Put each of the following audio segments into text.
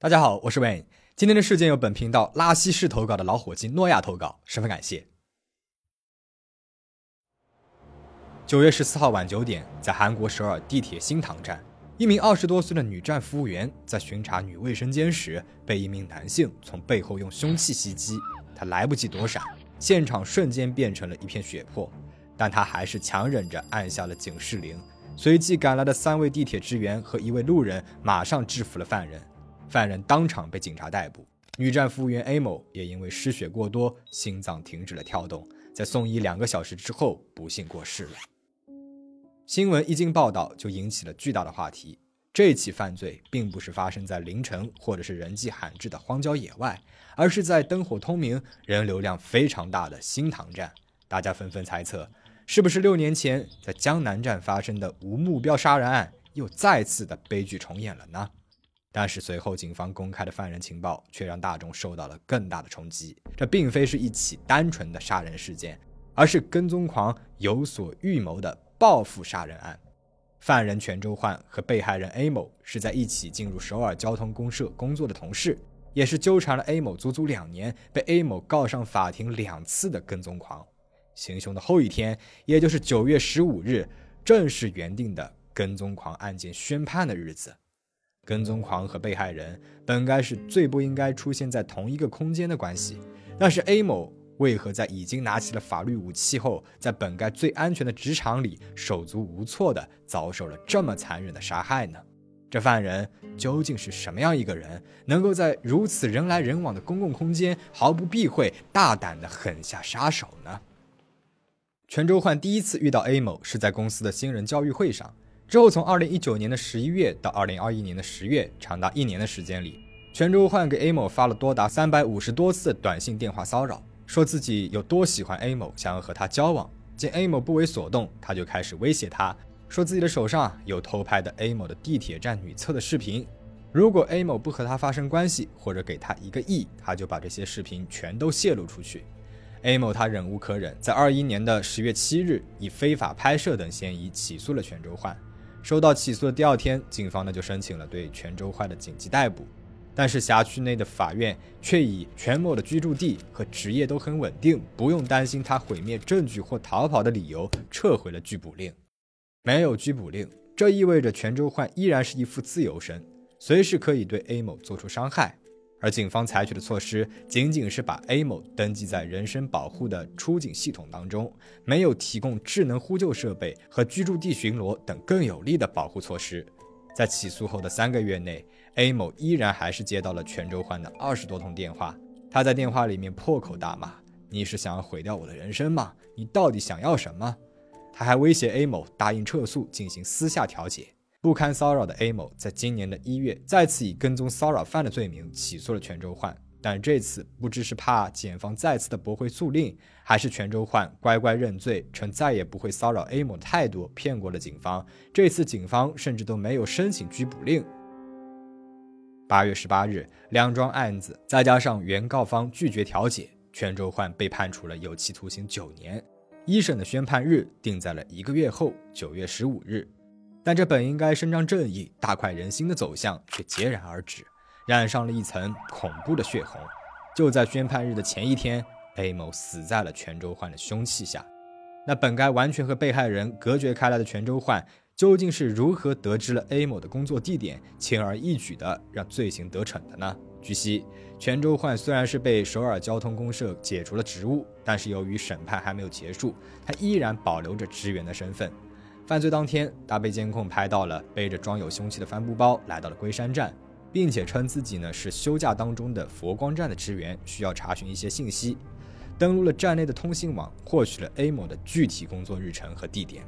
大家好，我是 Wayne。 今天的事件由本频道拉西市投稿的老伙计诺亚投稿，十分感谢。9月14号晚9点，在韩国首尔地铁新堂站，一名20多岁的女站服务员在巡查女卫生间时，被一名男性从背后用凶器袭击，她来不及躲闪，现场瞬间变成了一片血泊，但她还是强忍着按下了警示铃。随即赶来的3位地铁职员和1位路人马上制服了犯人，犯人当场被警察逮捕。女站服务员 A 某也因为失血过多，心脏停止了跳动，在送医2个小时之后不幸过世了。新闻一经报道就引起了巨大的话题。这起犯罪并不是发生在凌晨或者是人迹罕至的荒郊野外，而是在灯火通明、人流量非常大的新堂站。大家纷纷猜测，是不是6年前在江南站发生的无目标杀人案又再次的悲剧重演了呢？但是随后警方公开的犯人情报却让大众受到了更大的冲击，这并非是一起单纯的杀人事件，而是跟踪狂有所预谋的报复杀人案。犯人全周焕和被害人 A 某是在一起进入首尔交通公社工作的同事，也是纠缠了 A 某足足2年，被 A 某告上法庭2次的跟踪狂。行凶的后一天，也就是9月15日，正是原定的跟踪狂案件宣判的日子。跟踪狂和被害人本该是最不应该出现在同一个空间的关系，但是 A 某为何在已经拿起了法律武器后，在本该最安全的职场里手足无措地遭受了这么残忍的杀害呢？这犯人究竟是什么样一个人，能够在如此人来人往的公共空间毫不避讳，大胆地狠下杀手呢？全周焕第一次遇到 A 某是在公司的新人教育会上，之后从2019年的11月到2021年的10月，长达1年的时间里，全周焕给 A 某发了多达350多次短信电话骚扰，说自己有多喜欢 A 某，想要和他交往。见 A 某不为所动，他就开始威胁他，说自己的手上有偷拍的 A 某的地铁站女厕的视频，如果 A 某不和他发生关系，或者给他1个亿，他就把这些视频全都泄露出去。A 某他忍无可忍，在21年的10月7日以非法拍摄等嫌疑起诉了全周焕。收到起诉的第2天，警方呢就申请了对全周焕的紧急逮捕，但是辖区内的法院却以全某的居住地和职业都很稳定，不用担心他毁灭证据或逃跑的理由，撤回了拘捕令。没有拘捕令，这意味着全周焕依然是一副自由身，随时可以对 A 某做出伤害。而警方采取的措施仅仅是把 A 某登记在人身保护的出警系统当中，没有提供智能呼救设备和居住地巡逻等更有力的保护措施。在起诉后的3个月内， A 某依然还是接到了全周焕的20多通电话，他在电话里面破口大骂，你是想要毁掉我的人生吗？你到底想要什么？他还威胁 A 某答应撤诉进行私下调解。不堪骚扰的 A 某在今年的1月再次以跟踪骚扰犯的罪名起诉了全周焕，但这次不知是怕检方再次的驳回诉令，还是全周焕乖乖认罪，称再也不会骚扰 A 某的态度骗过了警方，这次警方甚至都没有申请拘捕令。8月18日，2桩案子再加上原告方拒绝调解，全周焕被判处了有期徒刑9年，1审的宣判日定在了1个月后，9月15日。但这本应该伸张正义、大快人心的走向却截然而止，染上了一层恐怖的血红。就在宣判日的前一天， A 某死在了全周焕的凶器下。那本该完全和被害人隔绝开来的全周焕，究竟是如何得知了 A 某的工作地点，轻而易举地让罪行得逞的呢？据悉，全周焕虽然是被首尔交通公社解除了职务，但是由于审判还没有结束，他依然保留着职员的身份。犯罪当天，他被监控拍到了背着装有凶器的帆布包来到了龟山站，并且称自己呢是休假当中的佛光站的职员，需要查询一些信息，登录了站内的通信网，获取了 A 某的具体工作日程和地点。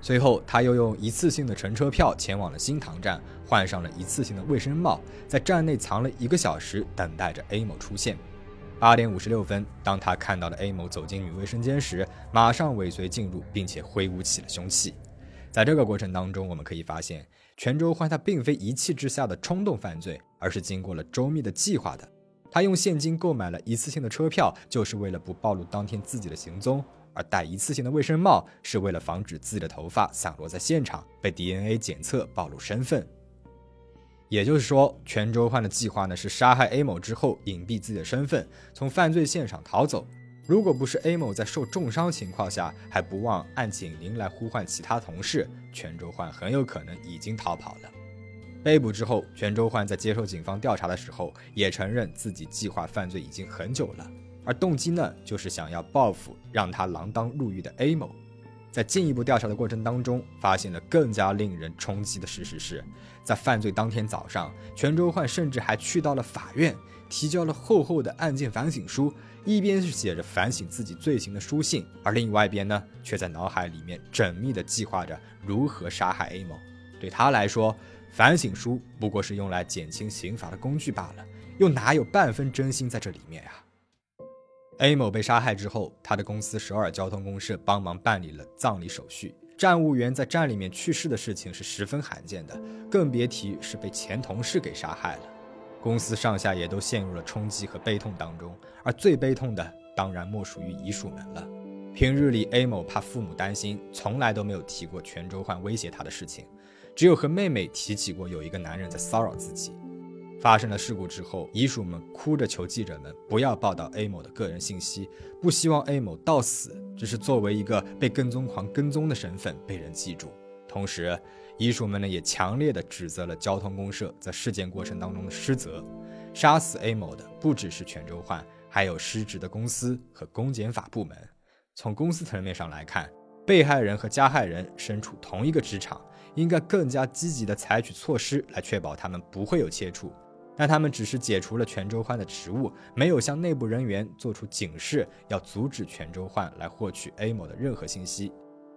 随后他又用一次性的乘车票前往了新堂站，换上了一次性的卫生帽，在站内藏了1个小时，等待着 A 某出现。8点56分，当他看到了 A 某走进女卫生间时，马上尾随进入，并且挥舞起了凶器。在这个过程当中，我们可以发现，全周焕他并非一气之下的冲动犯罪，而是经过了周密的计划的。他用现金购买了一次性的车票，就是为了不暴露当天自己的行踪；而戴一次性的卫生帽，是为了防止自己的头发散落在现场，被 DNA 检测暴露身份。也就是说，全周焕的计划呢是杀害 A 某之后隐蔽自己的身份，从犯罪现场逃走。如果不是 A 某在受重伤情况下还不忘按警铃来呼唤其他同事，全周焕很有可能已经逃跑了。被捕之后，全周焕在接受警方调查的时候也承认自己计划犯罪已经很久了，而动机呢就是想要报复让他锒铛入狱的 A 某。在进一步调查的过程当中，发现了更加令人冲击的事实是，在犯罪当天早上，全周焕甚至还去到了法院，提交了厚厚的案件反省书，一边是写着反省自己罪行的书信，而另外一边呢，却在脑海里面缜密地计划着如何杀害 A 某。对他来说，反省书不过是用来减轻刑罚的工具罢了，又哪有半分真心在这里面啊？A 某被杀害之后，他的公司首尔交通公社帮忙办理了葬礼手续。站务员在站里面去世的事情是十分罕见的，更别提是被前同事给杀害了。公司上下也都陷入了冲击和悲痛当中，而最悲痛的当然莫属于遗属们了。平日里 A 某怕父母担心，从来都没有提过全周焕威胁他的事情，只有和妹妹提起过有一个男人在骚扰自己。发生了事故之后，遗属们哭着求记者们不要报道 A 某的个人信息，不希望 A 某到死只是作为一个被跟踪狂跟踪的身份被人记住。同时，遗属们呢也强烈地指责了交通公社在事件过程当中的失责，杀死 A 某的不只是全周焕，还有失职的公司和公检法部门。从公司层面上来看，被害人和加害人身处同一个职场，应该更加积极地采取措施来确保他们不会有接触。但他们只是解除了全周焕的职务，没有向内部人员做出警示，要阻止全周焕来获取 A 某的任何信息。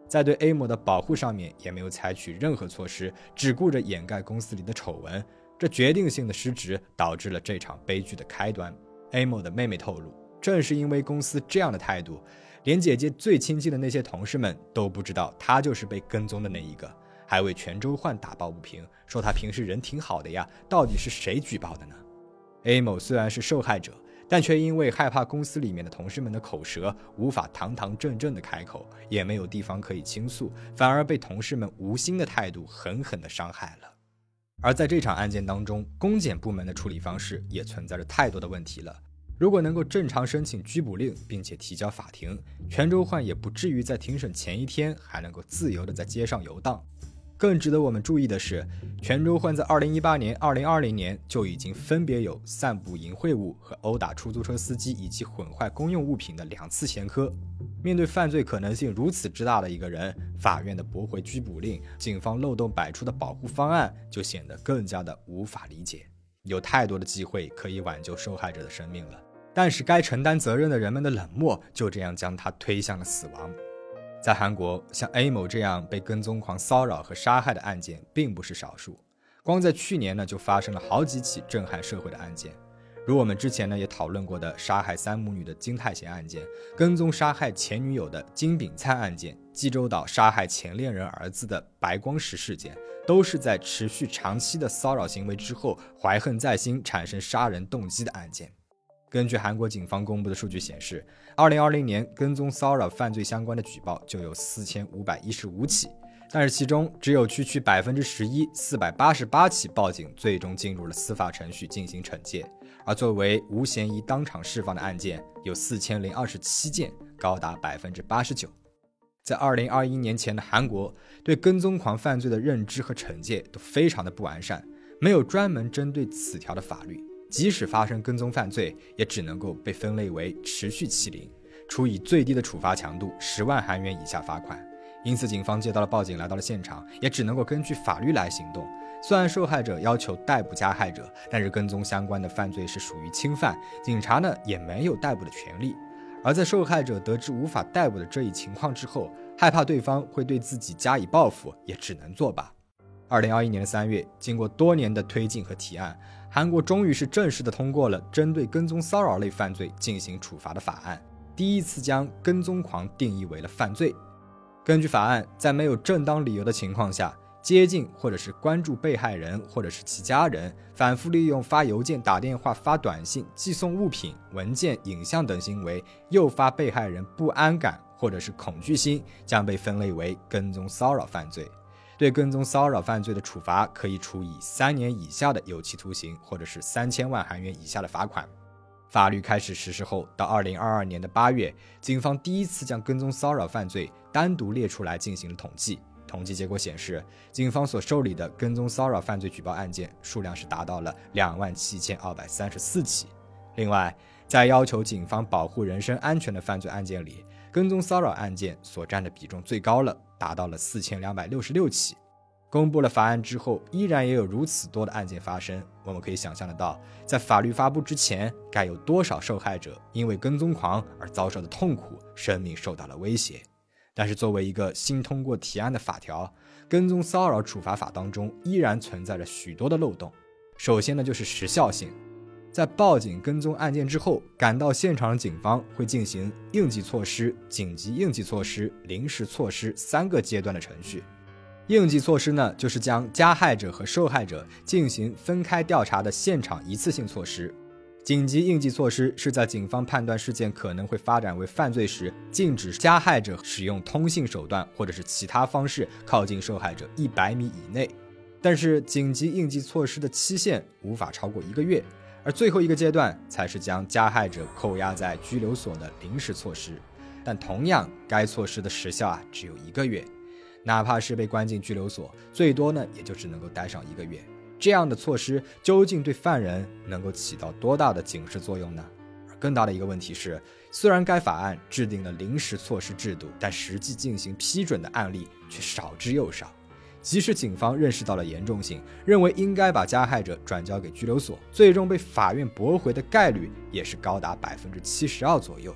在对 A 某的保护上面也没有采取任何措施，只顾着掩盖公司里的丑闻。这决定性的失职导致了这场悲剧的开端。A 某的妹妹透露，正是因为公司这样的态度，连姐姐最亲近的那些同事们都不知道她就是被跟踪的那一个，还为全周焕打抱不平，说他平时人挺好的呀，到底是谁举报的呢？ A 某虽然是受害者，但却因为害怕公司里面的同事们的口舌，无法堂堂正正的开口，也没有地方可以倾诉，反而被同事们无心的态度狠狠的伤害了。而在这场案件当中，公检部门的处理方式也存在着太多的问题了。如果能够正常申请拘捕令并且提交法庭，全周焕也不至于在庭审前一天还能够自由的在街上游荡。更值得我们注意的是，全周焕在2018年、2020年就已经分别有散布淫秽物和殴打出租车司机以及毁坏公用物品的2次前科。面对犯罪可能性如此之大的一个人，法院的驳回拘捕令、警方漏洞百出的保护方案就显得更加的无法理解。有太多的机会可以挽救受害者的生命了，但是该承担责任的人们的冷漠就这样将他推向了死亡。在韩国，像 A 某这样被跟踪狂骚扰和杀害的案件并不是少数，光在去年呢就发生了好几起震撼社会的案件。如我们之前呢也讨论过的杀害三母女的金泰贤案件，跟踪杀害前女友的金炳灿案件，济州岛杀害前恋人儿子的白光石事件，都是在持续长期的骚扰行为之后，怀恨在心产生杀人动机的案件。根据韩国警方公布的数据显示，2020年跟踪骚扰犯罪相关的举报就有4515起，但是其中只有区区 11%488 起报警最终进入了司法程序进行惩戒。而作为无嫌疑当场释放的案件有4027件，高达 89%。 在2021年前的韩国，对跟踪狂犯罪的认知和惩戒都非常的不完善，没有专门针对此条的法律，即使发生跟踪犯罪，也只能够被分类为持续欺凌，处以最低的处罚强度10万韩元以下罚款。因此警方接到了报警，来到了现场，也只能够根据法律来行动。虽然受害者要求逮捕加害者，但是跟踪相关的犯罪是属于侵犯，警察呢也没有逮捕的权利。而在受害者得知无法逮捕的这一情况之后，害怕对方会对自己加以报复，也只能作罢。2021年3月，经过多年的推进和提案，韩国终于是正式的通过了针对跟踪骚扰类犯罪进行处罚的法案，第一次将跟踪狂定义为了犯罪。根据法案，在没有正当理由的情况下，接近或者是关注被害人或者是其家人，反复利用发邮件、打电话、发短信、寄送物品、文件、影像等行为，诱发被害人不安感或者是恐惧心，将被分类为跟踪骚扰犯罪。对跟踪骚扰犯罪的处罚可以处以3年以下的有期徒刑，或者是3000万韩元以下的罚款。法律开始实施后，到2022年的8月，警方第一次将跟踪骚扰犯罪单独列出来进行了统计。统计结果显示，警方所受理的跟踪骚扰犯罪举报案件数量是达到了27234起。另外，在要求警方保护人身安全的犯罪案件里，跟踪骚扰案件所占的比重最高了，达到了4266起。公布了法案之后，依然也有如此多的案件发生，我们可以想象得到，在法律发布之前，该有多少受害者因为跟踪狂而遭受的痛苦，生命受到了威胁。但是作为一个新通过提案的法条，跟踪骚扰处罚法当中依然存在着许多的漏洞。首先呢，就是时效性。在报警跟踪案件之后，赶到现场的警方会进行应急措施、紧急应急措施、临时措施3个阶段的程序。应急措施呢，就是将加害者和受害者进行分开调查的现场一次性措施。紧急应急措施是在警方判断事件可能会发展为犯罪时，禁止加害者使用通信手段或者是其他方式靠近受害者100米以内，但是紧急应急措施的期限无法超过1个月。而最后一个阶段才是将加害者扣押在拘留所的临时措施，但同样该措施的时效只有1个月，哪怕是被关进拘留所，最多呢也就只能够待上1个月。这样的措施究竟对犯人能够起到多大的警示作用呢？而更大的一个问题是，虽然该法案制定了临时措施制度，但实际进行批准的案例却少之又少。即使警方认识到了严重性，认为应该把加害者转交给拘留所，最终被法院驳回的概率也是高达72%左右。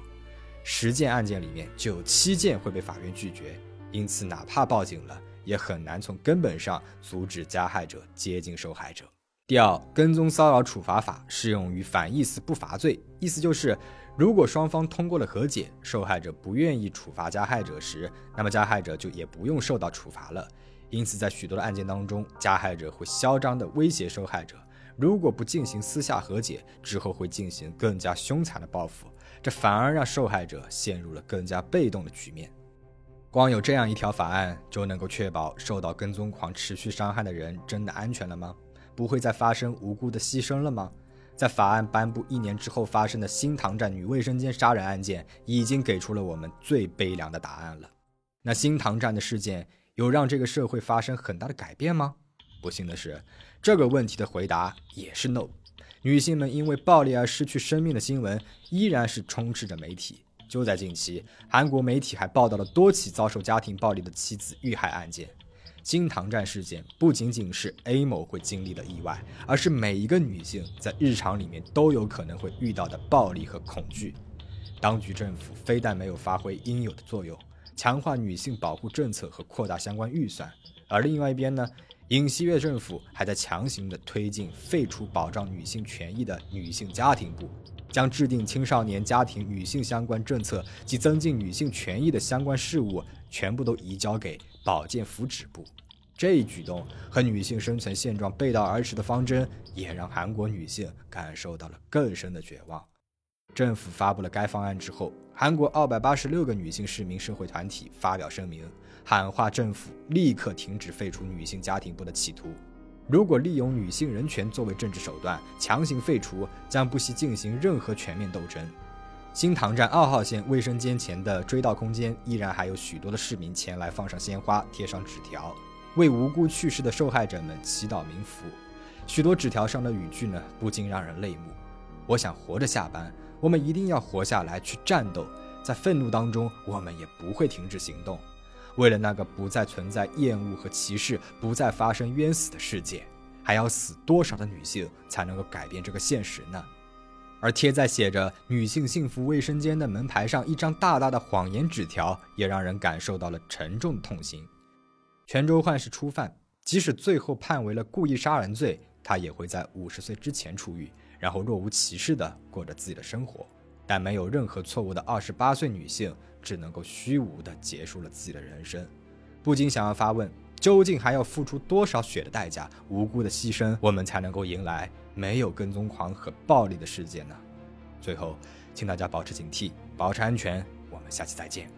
10件案件里面就有7件会被法院拒绝，因此哪怕报警了，也很难从根本上阻止加害者接近受害者。第2，跟踪骚扰处罚法适用于反意思不罚罪，意思就是如果双方通过了和解，受害者不愿意处罚加害者时，那么加害者就也不用受到处罚了。因此在许多的案件当中，加害者会嚣张地威胁受害者，如果不进行私下和解，之后会进行更加凶残的报复，这反而让受害者陷入了更加被动的局面。光有这样一条法案就能够确保受到跟踪狂持续伤害的人真的安全了吗？不会再发生无辜的牺牲了吗？在法案颁布1年之后发生的新塘站女卫生间杀人案件已经给出了我们最悲凉的答案了。那新塘站的事件有让这个社会发生很大的改变吗？不幸的是，这个问题的回答也是 no。 女性们因为暴力而失去生命的新闻依然是充斥着媒体。就在近期，韩国媒体还报道了多起遭受家庭暴力的妻子遇害案件。金堂站事件不仅仅是 A 某会经历的意外，而是每一个女性在日常里面都有可能会遇到的暴力和恐惧。当局政府非但没有发挥应有的作用，强化女性保护政策和扩大相关预算，而另外一边呢，尹锡悦政府还在强行的推进废除保障女性权益的女性家庭部，将制定青少年家庭女性相关政策及增进女性权益的相关事务全部都移交给保健福祉部。这一举动和女性生存现状背道而驰的方针，也让韩国女性感受到了更深的绝望。政府发布了该方案之后，韩国286个女性市民社会团体发表声明，喊话政府立刻停止废除女性家庭部的企图。如果利用女性人权作为政治手段强行废除，将不惜进行任何全面斗争。新塘站2号线卫生间前的追悼空间依然还有许多的市民前来放上鲜花，贴上纸条，为无辜去世的受害者们祈祷冥福。许多纸条上的语句呢，不禁让人泪目。我想活着下班，我们一定要活下来去战斗，在愤怒当中我们也不会停止行动，为了那个不再存在厌恶和歧视，不再发生冤死的世界。还要死多少的女性才能够改变这个现实呢？而贴在写着女性幸福卫生间的门牌上一张大大的谎言纸条，也让人感受到了沉重的痛心。全州焕是初犯，即使最后判为了故意杀人罪，他也会在50岁之前出狱，然后若无其事地过着自己的生活。但没有任何错误的28岁女性只能够虚无地结束了自己的人生。不禁想要发问，究竟还要付出多少血的代价，无辜的牺牲，我们才能够迎来没有跟踪狂和暴力的世界呢？最后请大家保持警惕，保持安全，我们下期再见。